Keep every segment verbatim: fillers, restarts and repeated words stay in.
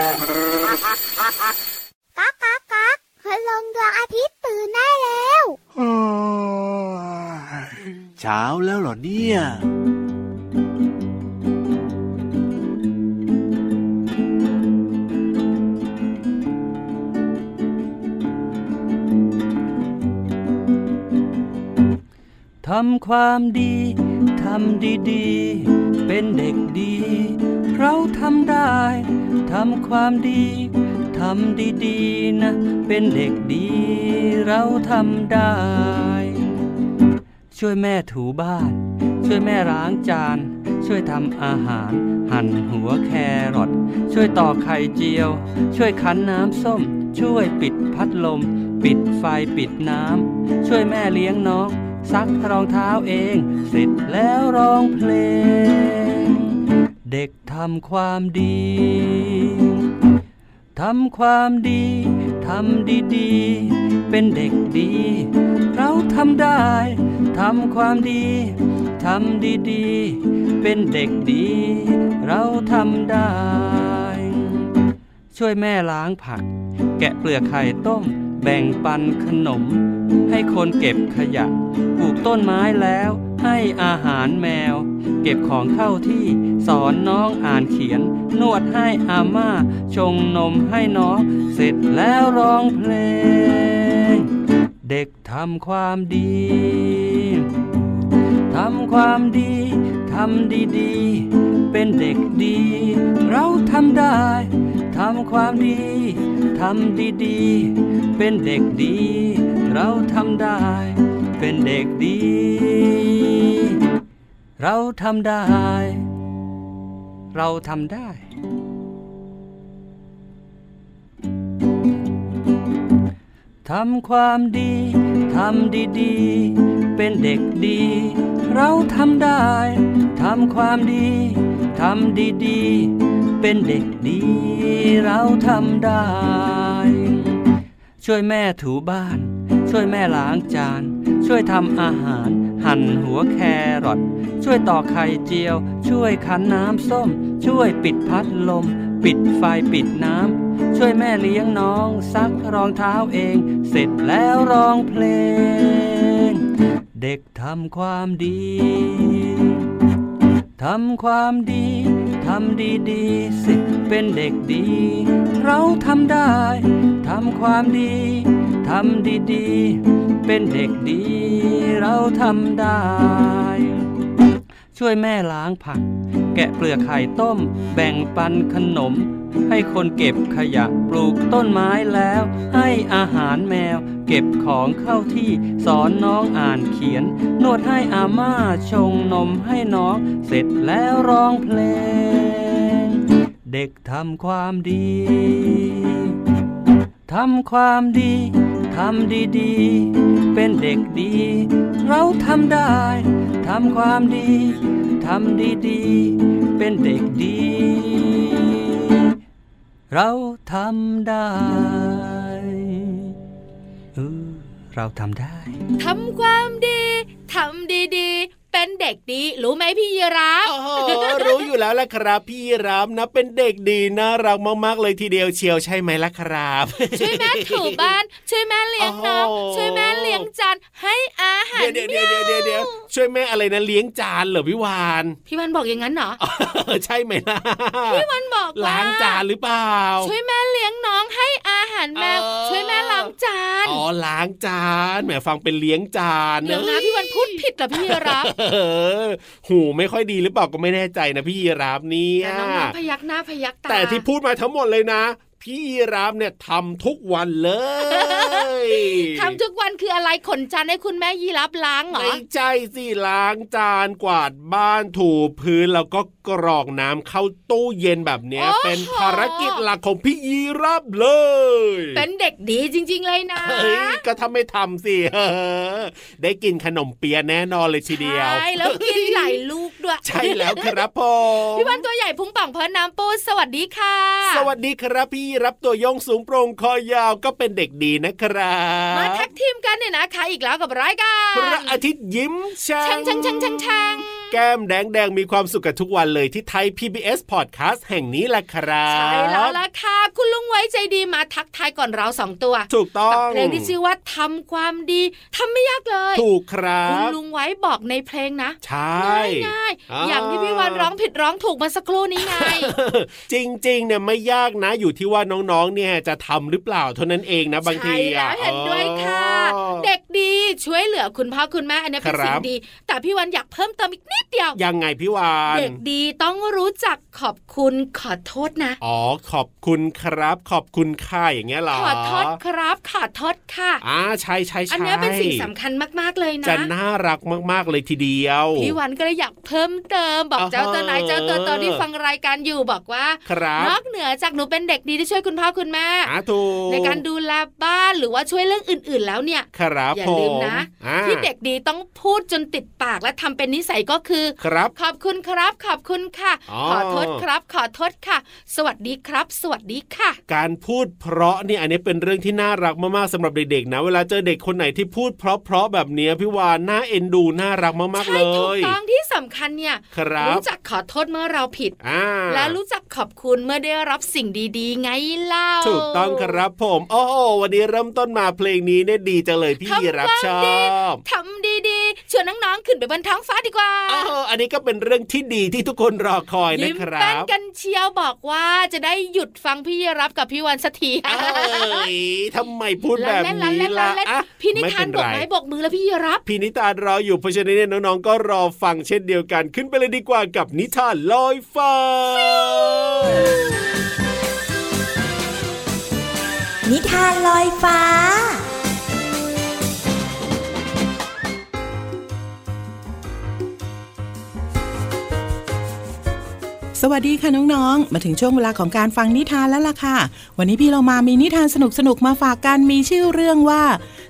ก๊ากก๊ากก๊ากคืนลงดวงอาทิตย์ตื่นได้แล้วเช้าแล้วเหรอเนี่ยทำความดีทำดีๆเป็นเด็กดีเราทำได้ทำความดีทำดีๆนะเป็นเด็กดีเราทำได้ช่วยแม่ถูบ้านช่วยแม่ล้างจานช่วยทำอาหารหั่นหัวแครอทช่วยตอกไข่เจียวช่วยคั้นน้ำส้มช่วยปิดพัดลมปิดไฟปิดน้ำช่วยแม่เลี้ยงน้องซักรองเท้าเองเสร็จแล้วร้องเพลงเด็กทำความดีทำความดีทำดีๆเป็นเด็กดีเราทำได้ทำความดีทำดีๆเป็นเด็กดีเราทำได้ช่วยแม่ล้างผักแกะเปลือกไข่ต้มแบ่งปันขนมให้คนเก็บขยะปลูกต้นไม้แล้วให้อาหารแมวเก็บของเข้าที่สอนน้องอ่านเขียนนวดให้อาม่าชงนมให้น้องเสร็จแล้วร้องเพลงเด็กทำความดีทำความดีทำดีๆเป็นเด็กดีเราทำได้ทำความดีทำดีๆเป็นเด็กดีเราทำได้เป็นเด็กดีเราทำได้เราทำได้ทำความดีทำดีๆเป็นเด็กดีเราทำได้ทำความดีทำดีๆเป็นเด็กดีเราทำได้ช่วยแม่ถูบ้านช่วยแม่ล้างจานช่วยทำอาหารหั่นหัวแครอทช่วยตอกไข่เจียวช่วยคั้นน้ำส้มช่วยปิดพัดลมปิดไฟปิดน้ำช่วยแม่เลี้ยงน้องซักรองเท้าเองเสร็จแล้วร้องเพลงเด็กทำความดีทำความดีทำดีๆสิเป็นเด็กดีเราทำได้ทำความดีทำดีๆเป็นเด็กดีเราทำได้ช่วยแม่ล้างผักแกะเปลือกไข่ต้มแบ่งปันขนมให้คนเก็บขยะปลูกต้นไม้แล้วให้อาหารแมวเก็บของเข้าที่สอนน้องอ่านเขียนนวดให้อาม่าชงนมให้น้องเสร็จแล้วร้องเพลงเด็กทำความดีทำความดีทำดีๆเป็นเด็กดีเราทำได้ทำความดีทำดีๆเป็นเด็กดีเราทำได้เออเราทำได้ทำความดีทำดีๆเป็นเด็กดีรู้ไหมพี่ยีราฟ อ๋อ รู้อยู่แล้วล่ะครับพี่ยีราฟนะเป็นเด็กดีน่ารักมากๆเลยทีเดียวเชียวใช่ไหมล่ะครับช่วยแม่ถูบ้านช่วยแม่เลี้ยงน้องช่วยแม่เลี้ยงจานให้อาหารเดี๋ยวเดี๋ยวเดี๋ยวเดี๋ยวเดี๋ยวช่วยแม่อะไรนะเลี้ยงจานเหรอพี่วานพี่วานบอกอย่างนั้นเหรอ ใช่ไหมล่ะพี่วานบอกล้างจานหรือเปล่าช่วยแม่เลี้ยงน้องให้อาหารแมวช่วยแม่ล้างจานอ๋อล้างจานแหมฟังเป็นเลี้ยงจานเดี๋ยวนะพี่วานพูดผิดเหรอพี่ยีราฟเออหูไม่ค่อยดีหรือเปล่าก็ไม่แน่ใจนะพี่ยีราฟเนี่ยน้องๆพยักหน้าพยักตาแต่ที่พูดมาทั้งหมดเลยนะพี่ยีราฟเนี่ยทำทุกวันเลยทำทุกวันคืออะไรขนจานให้คุณแม่ยีราฟล้างเหรอไม่ใช่สิล้างจานกวาดบ้านถูพื้นแล้วก็กรอกน้ำเข้าตู้เย็นแบบเนี้ยเป็นภารกิจหลักของพี่ยีราฟเลยเป็นเด็กดีจริงๆเลยนะเฮ้ยก็ทำไม่ทำสิได้กินขนมเปี๊ยะแน่นอนเลยทีเดียวใช่แล้วกินหลายลูกด้วยใช่แล้วครับพ่อพี่วันตัวใหญ่พุงป่องพอน้ำปูสวัสดีค่ะสวัสดีครับพี่รับตัวย่องสูงโปร่งคอยาวก็เป็นเด็กดีนะครับมาแท็กทีมกันเนี่ยนะคะอีกแล้วกับรายการพระอาทิตย์ยิ้มช่างช่างช่างช่าง แก้มแดงๆมีความสุขกันทุกวันเลยที่ไทย พี บี เอส Podcast แห่งนี้แหละครับใช่แล้วล่ะค่ะคุณลุงไว้ใจดีมาทักทายก่อนเราสองตัวถูกต้องกับเพลงที่ชื่อว่าทำความดีทำไม่ยากเลยถูกครับคุณลุงไว้บอกในเพลงนะใช่ง่ายๆอย่างที่พี่วันร้องผิดร้องถูกมาสักครู่นี้ไง จริงๆเนี่ยไม่ยากนะอยู่ที่ว่าน้องๆเนี่ยจะทำหรือเปล่าเท่านั้นเองนะบางทีอ่ะเห็นด้วยค่ะเด็กดีช่วยเหลือคุณพ่อคุณแม่อันนี้เป็นสิ่งดีแต่พี่วันอยากเพิ่มเติมอีกนิดเดียวยังไงพี่วันเด็กดีต้องรู้จักขอบคุณขอโทษนะอ๋อขอบคุณครับขอบคุณค่ะอย่างเงี้ยหรอขอโทษครับขอโทษค่ะอ่าใช่ใช่ใช่อันนี้เป็นสิ่งสำคัญมากๆเลยนะจะน่ารักมากๆเลยทีเดียวพี่วันก็เลยอยากเพิ่มเติมบอกเจ้าตัวไหนเจ้าตัวตอนที่ฟังรายการอยู่บอกว่านอกเหนือจากหนูเป็นเด็กดีที่ช่วยคุณพ่อคุณแม่ในการดูแลบ้านหรือว่าช่วยเรื่องอื่นๆแล้วเนี่ยอย่าลืมนะที่เด็กดีต้องพูดจนติดปากและทำเป็นนิสัยก็คือขอบคุณครับขอบคุณค่ะขอโทษครับขอโทษค่ะสวัสดีครับสวัสดีค่ะการพูดเพราะเนี่ยอันนี้เป็นเรื่องที่น่ารักมากๆสำหรับเด็กๆนะเวลาเจอเด็กคนไหนที่พูดเพราะๆแบบนี้พี่วานน่าเอ็นดูน่ารักมากๆเลยใช่ถูกต้องที่สำคัญเนี่ยรู้จักขอโทษเมื่อเราผิดและรู้จักขอบคุณเมื่อได้รับสิ่งดีๆไงเล่าถูกต้องครับผมโอ้โหวันนี้เริ่มต้นมาเพลงนี้เนี่ยดีจังเลยพี่รับชอบทำดีๆชวนน้องๆขึ้นไปบนท้องฟ้าดีกว่าอ๋ออันนี้ก็เป็นเรื่องที่ดีที่ทุกคนรอคอยนะครับยิ้มแป้นกันเชียวบอกว่าจะได้หยุดฟังพี่รับกับพี่วันสักทีเอ้ยทำไมพูดแบบนี้ล่ะพี่นิทานบอกไม้บอกมือแล้วพี่รับพี่นิทานรออยู่เพราะฉะนั้นน้องๆก็รอฟังเช่นเดียวกันขึ้นไปเลยดีกว่ากับนิทานลอยฟ้านิทานลอยฟ้าสวัสดีค่ะน้องๆมาถึงช่วงเวลาของการฟังนิทานแล้วล่ะค่ะวันนี้พี่เรามามีนิทานสนุกๆมาฝากกันมีชื่อเรื่องว่า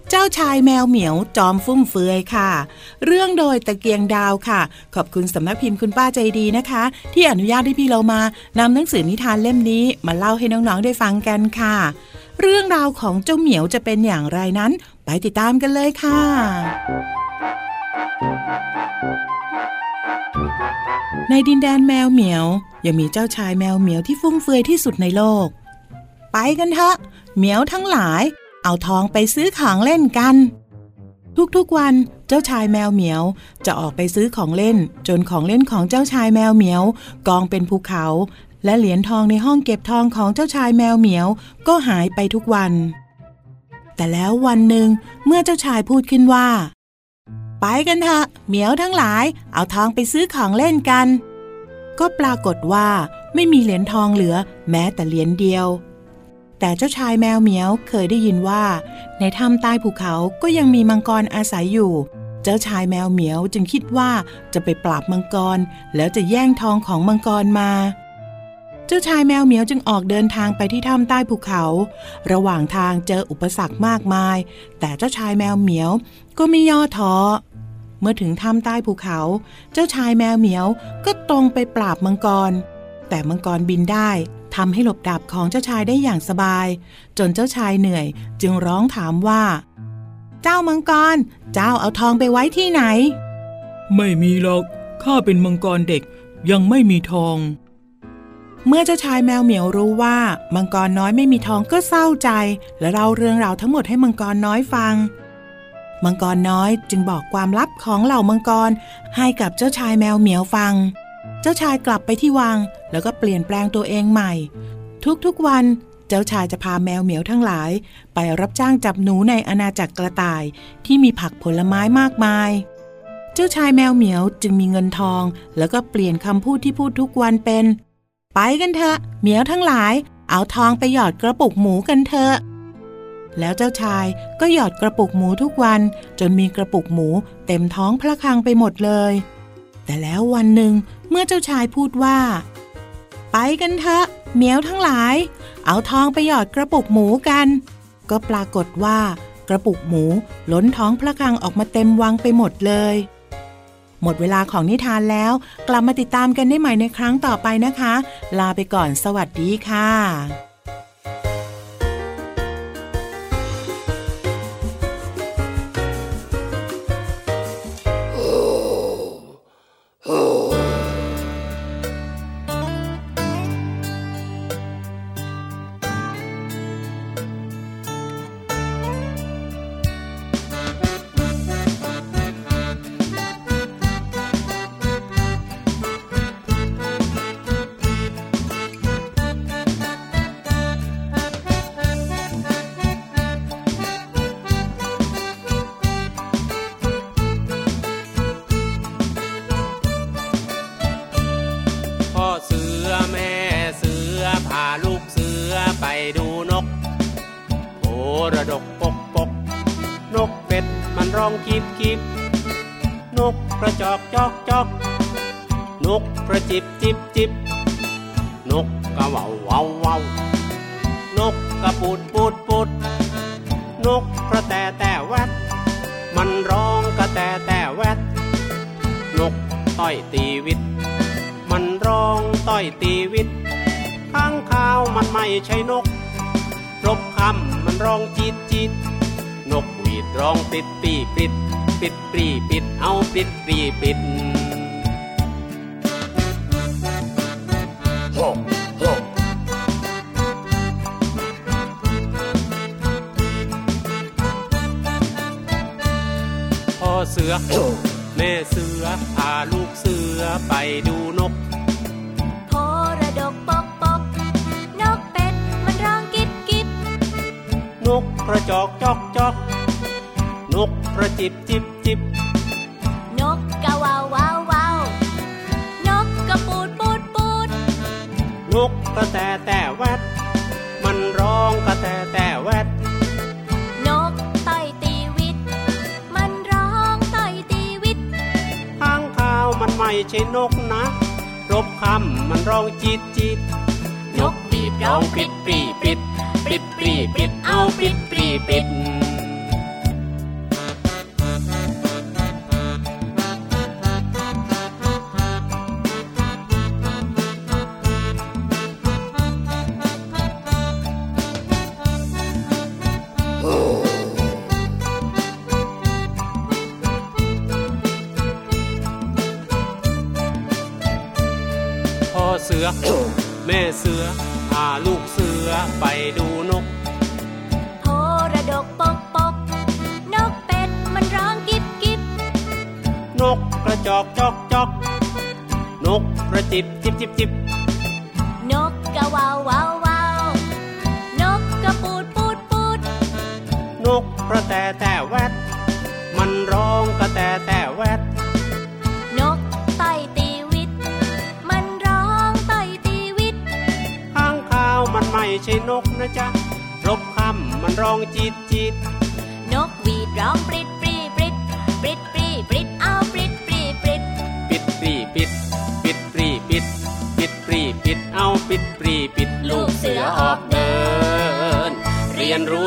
เจ้าชายแมวเหมียวจอมฟุ่มเฟือยค่ะเรื่องโดยตะเกียงดาวค่ะขอบคุณสำนักพิมพ์คุณป้าใจดีนะคะที่อนุญาตให้พี่เรามานำหนังสือนิทานเล่มนี้มาเล่าให้น้องๆได้ฟังกันค่ะเรื่องราวของเจ้าเหมียวจะเป็นอย่างไรนั้นไปติดตามกันเลยค่ะในดินแดนแมวเหมียวยังมีเจ้าชายแมวเหมียวที่ฟุ่มเฟือยที่สุดในโลกไปกันเถอะเหมียวทั้งหลายเอาทองไปซื้อของเล่นกันทุกๆวันเจ้าชายแมวเหมียวจะออกไปซื้อของเล่นจนของเล่นของเจ้าชายแมวเหมียวกองเป็นภูเขาและเหรียญทองในห้องเก็บทองของเจ้าชายแมวเหมียวก็หายไปทุกวันแต่แล้ววันหนึ่งเมื่อเจ้าชายพูดขึ้นว่าไปกันเถอะเหมียวทั้งหลายเอาทองไปซื้อของเล่นกันก็ปรากฏว่าไม่มีเหรียญทองเหลือแม้แต่เหรียญเดียวแต่เจ้าชายแมวเหมียวเคยได้ยินว่าในถ้ำใต้ภูเขาก็ยังมีมังกรอาศัยอยู่เจ้าชายแมวเหมียวจึงคิดว่าจะไปปราบมังกรแล้วจะแย่งทองของมังกรมาเจ้าชายแมวเหมียวจึงออกเดินทางไปที่ถ้ำใต้ภูเขาระหว่างทางเจออุปสรรคมากมายแต่เจ้าชายแมวเหมียวก็ไม่ย่อท้อเมื่อถึงถ้ำใต้ภูเขาเจ้าชายแมวเหมียวก็ตรงไปปราบมังกรแต่มังกรบินได้ทำให้หลบดาบของเจ้าชายได้อย่างสบายจนเจ้าชายเหนื่อยจึงร้องถามว่าเจ้ามังกรเจ้าเอาทองไปไว้ที่ไหนไม่มีหรอกข้าเป็นมังกรเด็กยังไม่มีทองเมื่อเจ้าชายแมวเหมียวรู้ว่ามังกรน้อยไม่มีทองก็เศร้าใจและเล่าเรื่องราวทั้งหมดให้มังกรน้อยฟังมังกรน้อยจึงบอกความลับของเหล่ามังกรให้กับเจ้าชายแมวเหมียวฟังเจ้าชายกลับไปที่วังแล้วก็เปลี่ยนแปลงตัวเองใหม่ทุกๆวันเจ้าชายจะพาแมวเหมียวทั้งหลายไปรับจ้างจับหนูในอาณาจักรกระต่ายที่มีผักผลไม้มากมายเจ้าชายแมวเหมียวจึงมีเงินทองแล้วก็เปลี่ยนคำพูดที่พูดทุกวันเป็นไปกันเถอะเหมียวทั้งหลายเอาทองไปหยอดกระปุกหมูกันเถอะแล้วเจ้าชายก็หยอดกระปุกหมูทุกวันจนมีกระปุกหมูเต็มท้องพระคลังไปหมดเลยแต่แล้ววันหนึ่งเมื่อเจ้าชายพูดว่าไปกันเถอะเหมียวทั้งหลายเอาทองไปหยอดกระปุกหมูกันก็ปรากฏว่ากระปุกหมูล้นท้องพระคลังออกมาเต็มวังไปหมดเลยหมดเวลาของนิทานแล้วกลับมาติดตามกันได้ใหม่ในครั้งต่อไปนะคะลาไปก่อนสวัสดีค่ะโอ้ ไปดูนกโหระดกปกปกนกเป็ดมันร้องคีบคีบนกกระจอกจอกจอกนกกระจิบจิบจิบนกกระว่าวว่าวว่าวนกกระปูดปูดปูดนกกระแตแตแวดมันร้องกระแตแตแวดนกต้อยตีวิตมันร้องต้อยตีวิตข้างคาวมันไม่ใช่นกรบคำมันร้องจิตจิตนกหวีดร้องปิดปีปิดปิดปีปิดเอาปิดปีปิดหกหกพ่อเสือแม่เสือพาลูกเสือไปดูนกโหระดกปกปกนกเป็ดมันร้องกิ๊บกิ๊บนกกระจอกจอกจอกนกกระจิบจิบจิบนกกระว่าวว่าวว่าวนกกระปูดปูดปูดนกกระแตแตแวดมันร้องกระแตแตแวดนกต้อยตีวิตมันร้องต้อยตีวิตข้างคาวมันไม่ใช่นกนะรบคำมันร้องจิตจิตนกปีบร้องปิดปีปิดปิดปีปิดเอาปิดปีปิดแม่เสือพาลูกเสือไปดูนกโหระดกปกปกนกเป็ดมันร้องกิ๊บกิ๊บนกกระจอกจอกจอกนกกระจิบจิบจิบจิบนกกระว่าวว่าวว่าวนกกระปูดปูดปูดนกกระแตแตแวดมันร้องกระแตแตแวดนกไต่ตีมันไม่ใช่นกนะจ๊ะรบคำมันร้องจิตจิตนกหวีดร้องปริดปรีปริดปริดปรีปริดเอาปริดปรีปริดปิดปรีปิดปิดปรีปิดปิดปรีปิดเอาปิดปรีปิดลูกเสือออกเดินเรียนรู้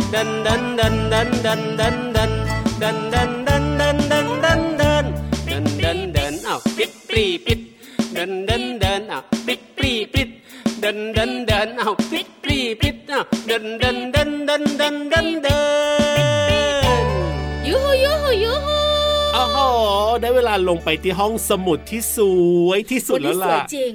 เดินเดินเดินเดินเดินเดินเดินเอ้าปิดปรีปิดเดินเดินเดินเอ้าปิดปรีปิดเดินเดินเดินเอ้าปิดปรีปิดเอ้าเดินเดินเดินเดินเดินเดินเดินยูฮูยูฮูยูฮูโอ้โหได้เวลาลงไปที่ห้องสมุดที่สวยที่สุดแล้วล่ะจริง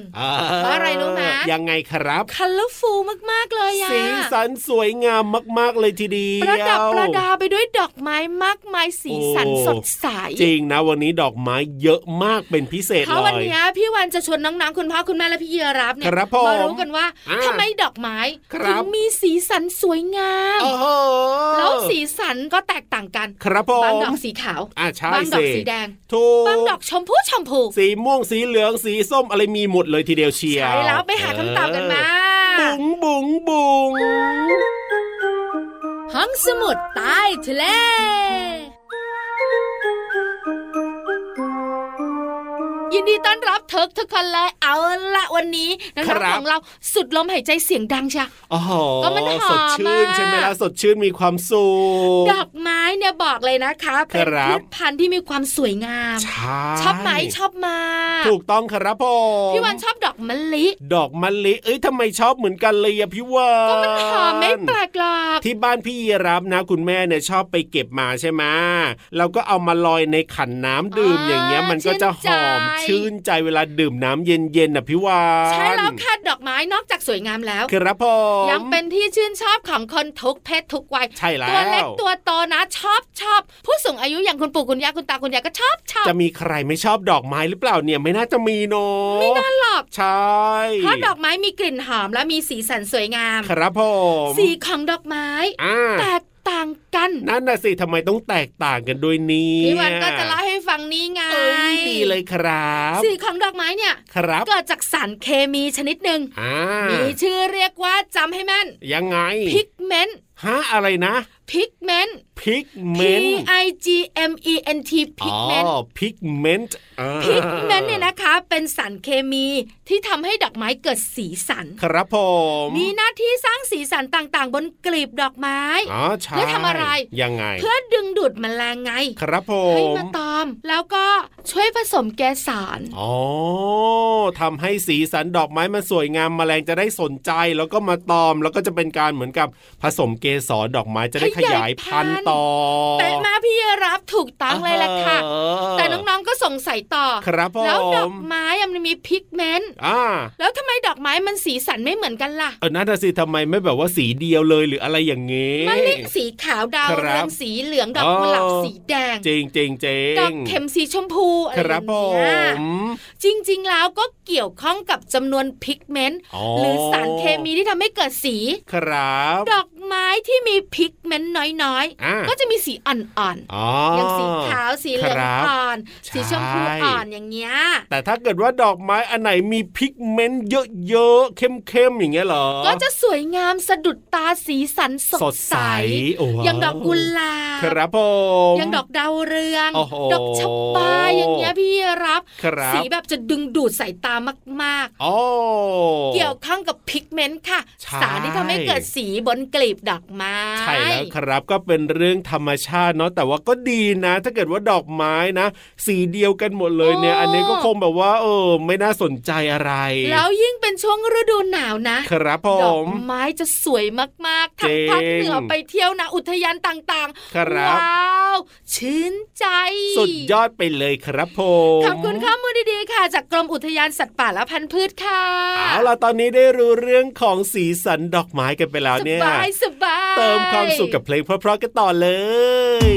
เพราะอะไรรู้ไหมยังไงครับคัลเลอร์ฟูลมากๆเลยอ่ะสีสันสวยงามมากๆเลยทีเดียวประดับประดาไปด้วยดอกไม้มากมายสีสันสดใสจริงนะวันนี้ดอกไม้เยอะมากเป็นพิเศษเลยเพราะวันนี้พี่วันจะชวนน้องๆคุณพ่อคุณแม่และพี่ยีรับเนี่ยมารู้กันว่าทำไมดอกไม้ถึงมีสีสันสวยงามแล้วสีสันก็แตกต่างกันบางดอกสีขาวบางดอกสีแดงบางดอกชมพูชมพูสีม่วงสีเหลืองสีส้มอะไรมีหมดเลยทีเดียวเชียวใช่แล้วไปหาคำตอบกันมาบุ๋งบุ๋งบุ๋งห้องสมุดใต้ทะเลยินดีต้อนรับเถิกทุกคนเลยเอาละวันนี้น้องๆของเราสุดลมหายใจเสียงดังใช่อ๋อก็มันหอมสดชื่นใช่ไหมล่ะสดชื่นมีความสุขดอกไม้ เนี่ยบอกเลยนะคะเป็นพืชพันธุ์ที่มีความสวยงามชอบไหมชอบมากถูกต้องครับผมพี่วันชอบดอกมะลิดอกมะลิเอ้ยทำไมชอบเหมือนกันเลยอะพี่วันก็มันหอมไม่แปลกหรอกที่บ้านพี่รับนะคุณแม่เนี่ยชอบไปเก็บมาใช่ไหมแล้วก็เอามาลอยในขันน้ำดื่มอย่างเงี้ยมันก็จะหอมชื่นใจเวลาดื่มน้ำเย็นๆนะพี่วันใช่แล้วค่ะดอกไม้นอกจากสวยงามแล้วครับผมยังเป็นที่ชื่นชอบของคนทุกเพศทุกวัยใช่แล้วตัวเล็กตัวโตนะชอบชอบผู้สูงอายุอย่างคุณปู่คุณย่าคุณตาคุณยายก็ชอบชอบจะมีใครไม่ชอบดอกไม้หรือเปล่าเนี่ยไม่น่าจะมีเนาะไม่น่าหรอกใช่เพราะดอกไม้มีกลิ่นหอมและมีสีสันสวยงามครับผมสีของดอกไม้แตกต่างกันนั่นน่ะสิทำไมต้องแตกต่างกันด้วยนี้พี่วันก็จะเล่าให้ฟังนี้ไงดีเลยครับสีของดอกไม้เนี่ยเกิดจากสารเคมีชนิดหนึ่งมีชื่อเรียกว่าจำให้แม่นยังไงพิกเมนต์ฮะอะไรนะพิกเมนต์พิกเมนต์ P I G M E N T พิกเมนต์อ๋อพิกเมนต์พิกเมนต์เนี่ยนะคะเป็นสารเคมีที่ทำให้ดอกไม้เกิดสีสันครับผมมีหน้าที่สร้างสีสันต่างๆบนกลีบดอกไม้อ๋อใช่เพื่อทำอะไรยังไงเพื่อดึงดูดแมลงไงครับผมให้มาตอมแล้วก็ช่วยผสมแกสารอ๋อทำให้สีสันดอกไม้มันสวยงามแมลงจะได้สนใจแล้วก็มาตอมแล้วก็จะเป็นการเหมือนกับผสมเกสรดอกไม้จะได้ขยายพันธุ์ต่อแต่มาพี่รับถูกต้องเลยล่ะค่ะแต่น้องๆก็สงสัยต่อแล้วดอกไม้มันมีพิกเมนต์แล้วทำไมดอกไม้มันสีสันไม่เหมือนกันล่ะเออนั่นสิทำไมไม่แบบว่าสีเดียวเลยหรืออะไรอย่างงี้มะลิสีขาวดาวเรืองสีเหลืองดอกกุหลาบสีแดงจริงจริงจริงดอกเข็มสีชมพูอะไรอย่างเงี้ยจริงๆแล้วก็เกี่ยวข้องกับจำนวนพิกเมนต์หรือสารเคมีที่ทำให้เกิดสีครับดอกไม้ที่มีพิกเมนต์น้อยๆก็จะมีสีอ่อนๆอย่างสีขาวสีเหลืองอ่อนสีชมพูอ่อนอย่างเงี้ยแต่ถ้าเกิดว่าดอกไม้อันไหนมีพิกเมนต์เยอะๆเข้มๆอย่างเงี้ยเหรอก็จะสวยงามสะดุดตาสีสันสดใสอย่างดอกกุหลาบครับผมอย่างดอกดาวเรืองดอกชบาอย่างเงี้ยพี่รับสีแบบจะดึงดูดสายตามากๆโอ้เกี่ยวข้องกับพิกเมนต์ค่ะสารที่ทำให้เกิดสีบนกลีบดอกไม้ใช่แล้วครับก็เป็นเรื่องธรรมชาติเนาะแต่ว่าก็ดีนะถ้าเกิดว่าดอกไม้นะสีเดียวกันหมดเลยเนี่ยอันนี้ก็คงแบบว่าเออไม่น่าสนใจอะไรแล้วยิ่งเป็นช่วงฤดูหนาวนะครับผมดอกไม้จะสวยมากๆทางภาคเหนือไปเที่ยวนะอุทยานต่างๆว้าวชื่นใจสุดยอดไปเลยครับผมขอบคุณข้อมูลดีๆค่ะจากกรมอุทยานสัตว์ป่าและพันธุ์พืชค่ะเอาล่ะตอนนี้ได้รู้เรื่องของสีสันดอกไม้กันไปแล้วเนี่ยสบายสบายเติมความสุขกับเพลงเพราะๆกันต่อเลย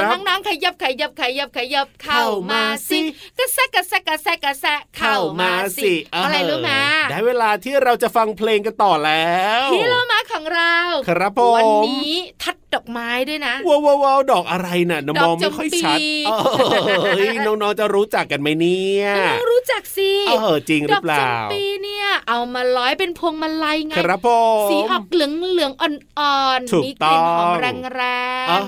ครับส่วนน้องๆขยับขยับขยับขยับเข้ามาสิกระแซกกระแซกกระแซกกระแซเข้ามาสิอะไรรู้มั้ยได้เวลาที่เราจะฟังเพลงกันต่อแล้วพี่โลมาของเราครับผมวันนี้ทัดดอกไม้ด้วยนะว้าวๆๆดอกอะไรน่ะมองไม่ค่อยชัดเอ้ยน้องๆจะรู้จักกันมั้ยเนี่ยรู้จักสิเออจริงหรือเปล่าดอกจำปีเนี่ยเอามาร้อยเป็นพวงมาลัยไงครับผมสีออกเหลืองๆอ่อนๆมีกลิ่นหอมแรงๆอ๋อ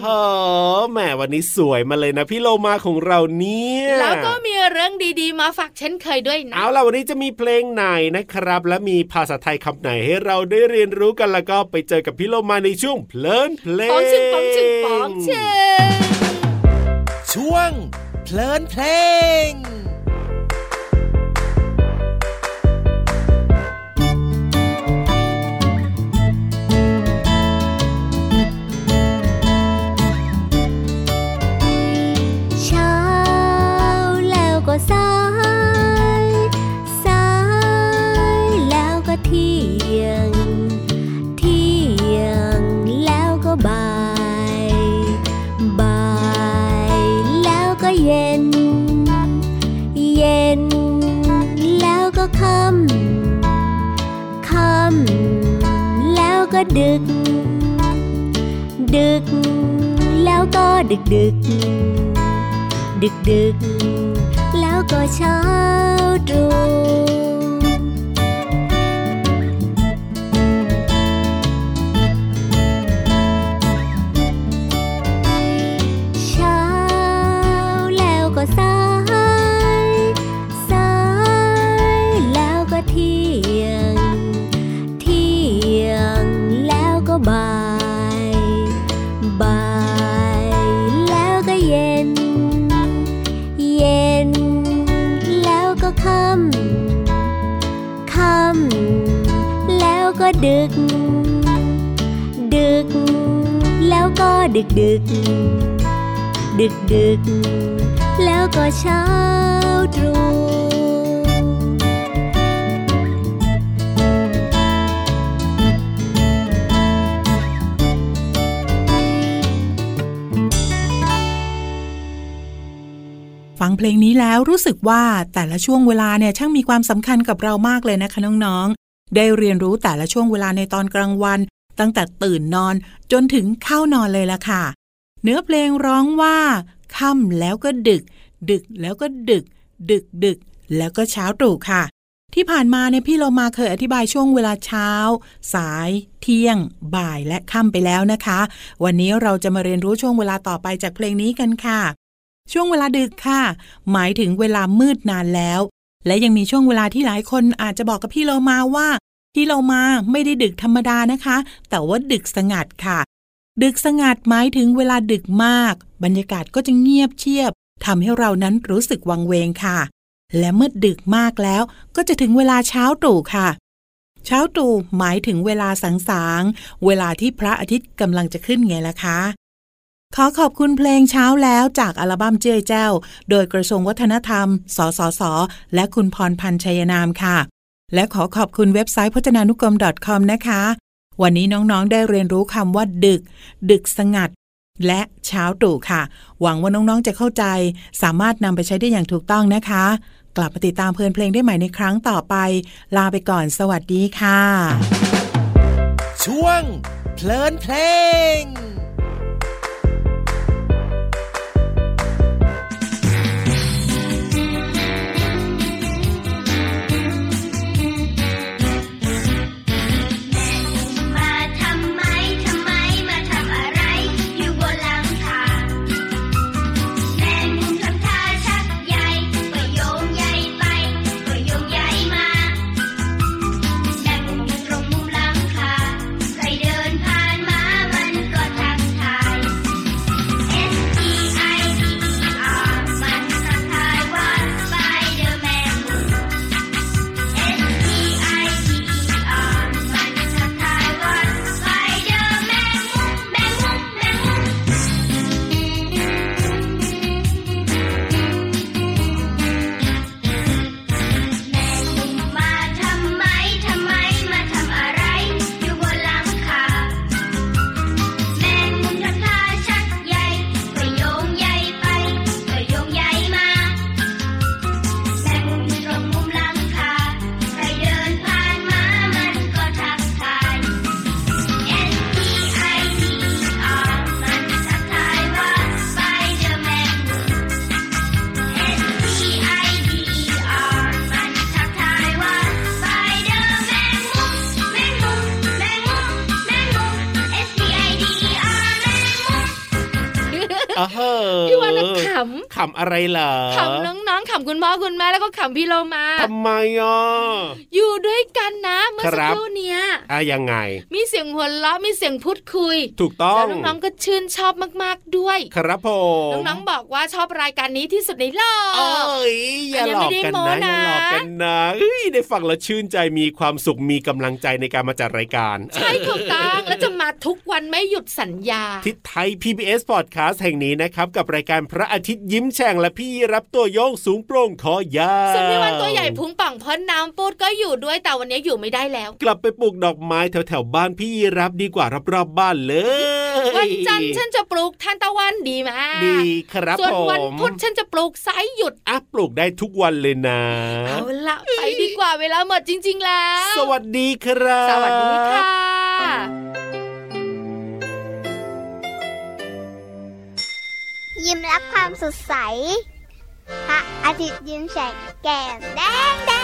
แหมวันนี้สวยมาเลยนะพี่โลมาของเราเนี่ยแล้วก็มีเรื่องดีๆมาฝากเช่นเคยด้วยนะเอาล่ะวันนี้จะมีเพลงไหนนะครับและมีภาษาไทยคำไหนให้เราได้เรียนรู้กันแล้วก็ไปเจอกับพี่โลมาในช่วงเพลินเพลงป๋องชิงป๋องชิงป๋องชิงช่วงเพลินเพลงสายสายแล้วก็เที่ยงเที่ยงแล้วก็บ่ายบ่ายแล้วก็เย็นเย็นแล้วก็ค่ำค่ำแล้วก็ดึกดึกแล้วก็ดึกดึกดึกดึกแล้วก็เช้าตรู่เช้าแล้วก็สายสายแล้วก็เที่ยงเที่ยงแล้วก็บ่ายบ่ายแล้วก็เย็นเย็นแล้วก็ค่ำค่ำแล้วก็ดึกดึกแล้วก็ดึกดึกดึกดึกแล้วก็เช้าตรู่ฟังเพลงนี้แล้วรู้สึกว่าแต่ละช่วงเวลาเนี่ยช่างมีความสำคัญกับเรามากเลยนะคะน้องๆได้เรียนรู้แต่ละช่วงเวลาในตอนกลางวันตั้งแต่ตื่นนอนจนถึงเข้านอนเลยล่ะค่ะเนื้อเพลงร้องว่าค่ำแล้วก็ดึกดึกแล้วก็ดึกดึกดึกแล้วก็เช้าตรู่ค่ะที่ผ่านมาเนี่ยพี่โลมาเคยอธิบายช่วงเวลาเช้าสายเที่ยงบ่ายและค่ำไปแล้วนะคะวันนี้เราจะมาเรียนรู้ช่วงเวลาต่อไปจากเพลงนี้กันค่ะช่วงเวลาดึกค่ะหมายถึงเวลามืดนานแล้วและยังมีช่วงเวลาที่หลายคนอาจจะบอกกับพี่โลมาว่าพี่โลมาไม่ได้ดึกธรรมดานะคะแต่ว่าดึกสงัดค่ะดึกสงัดหมายถึงเวลาดึกมากบรรยากาศก็จะเงียบเชียบทำให้เรานั้นรู้สึกวังเวงค่ะและเมื่อดึกมากแล้วก็จะถึงเวลาเช้าตรู่ค่ะเช้าตรู่หมายถึงเวลาสางๆเวลาที่พระอาทิตย์กำลังจะขึ้นไงล่ะคะขอขอบคุณเพลงเช้าแล้วจากอัลบั้มเจ้ยแจ้วโดยกระทรวงวัฒนธรรมสสสและคุณพรพันธ์ชัยนามค่ะและขอขอบคุณเว็บไซต์พจนานุกรม .com นะคะวันนี้น้องๆได้เรียนรู้คำว่าดึกดึกสงัดและเช้าตรู่ค่ะหวังว่าน้องๆจะเข้าใจสามารถนำไปใช้ได้อย่างถูกต้องนะคะกลับมาติดตามเพลินเพลงได้ใหม่ในครั้งต่อไปลาไปก่อนสวัสดีค่ะช่วงเพลินเพลง พี่วานขำขำอะไรเหรอขำน้องๆขำคุณพ่อคุณแม่แล้วก็ขำพี่โลมาทำไมอ่ะอยู่ด้วยกันนะเมื่อสักครู่เนี้ยอ่ะยังไงมีเสียงหัวเราะมีเสียงพูดคุยถูกต้องแล้วน้องๆก็ชื่นชอบมากๆด้วยครับผมน้องๆบอกว่าชอบรายการนี้ที่สุดในโลกเอ้ยอย่าหลอกกันนะอย่าหลอกกันนะเอ้ยได้ฟังแล้วชื่นใจมีความสุขมีกำลังใจในการมาจัดรายการใช่ถูกต้องแล้วจะมาทุกวันไม่หยุดสัญญาที่ไทย พี บี เอส Podcast แห่งนี้นะครับกับรายการพระอาทิตย์ยิ้มแฉ่งและพี่รับตัวโยงสูงโปร่งคอยาวส่วนพี่วันตัวใหญ่พุงป่องพ้นน้ำปูดก็อยู่ด้วยแต่วันนี้อยู่ไม่ได้แล้วกลับไปปลูกดอกไม้แถวๆบ้านพี่รับดีกว่ารอบๆ บ, บ้านเลยวันจันทร์ฉันจะปลูกทานตะวันดีมากดีครับส่วนวันพุธฉันจะปลูกไซหยุดอ่ะปลูกได้ทุกวันเลยนะเอาละไปดีกว่าเวลาหมดจริงๆแล้วสวัสดีครับสวัสดีค่ะยิ้มรับความสดใสพระอาทิตย์ยิ้มแฉกแก้มแดง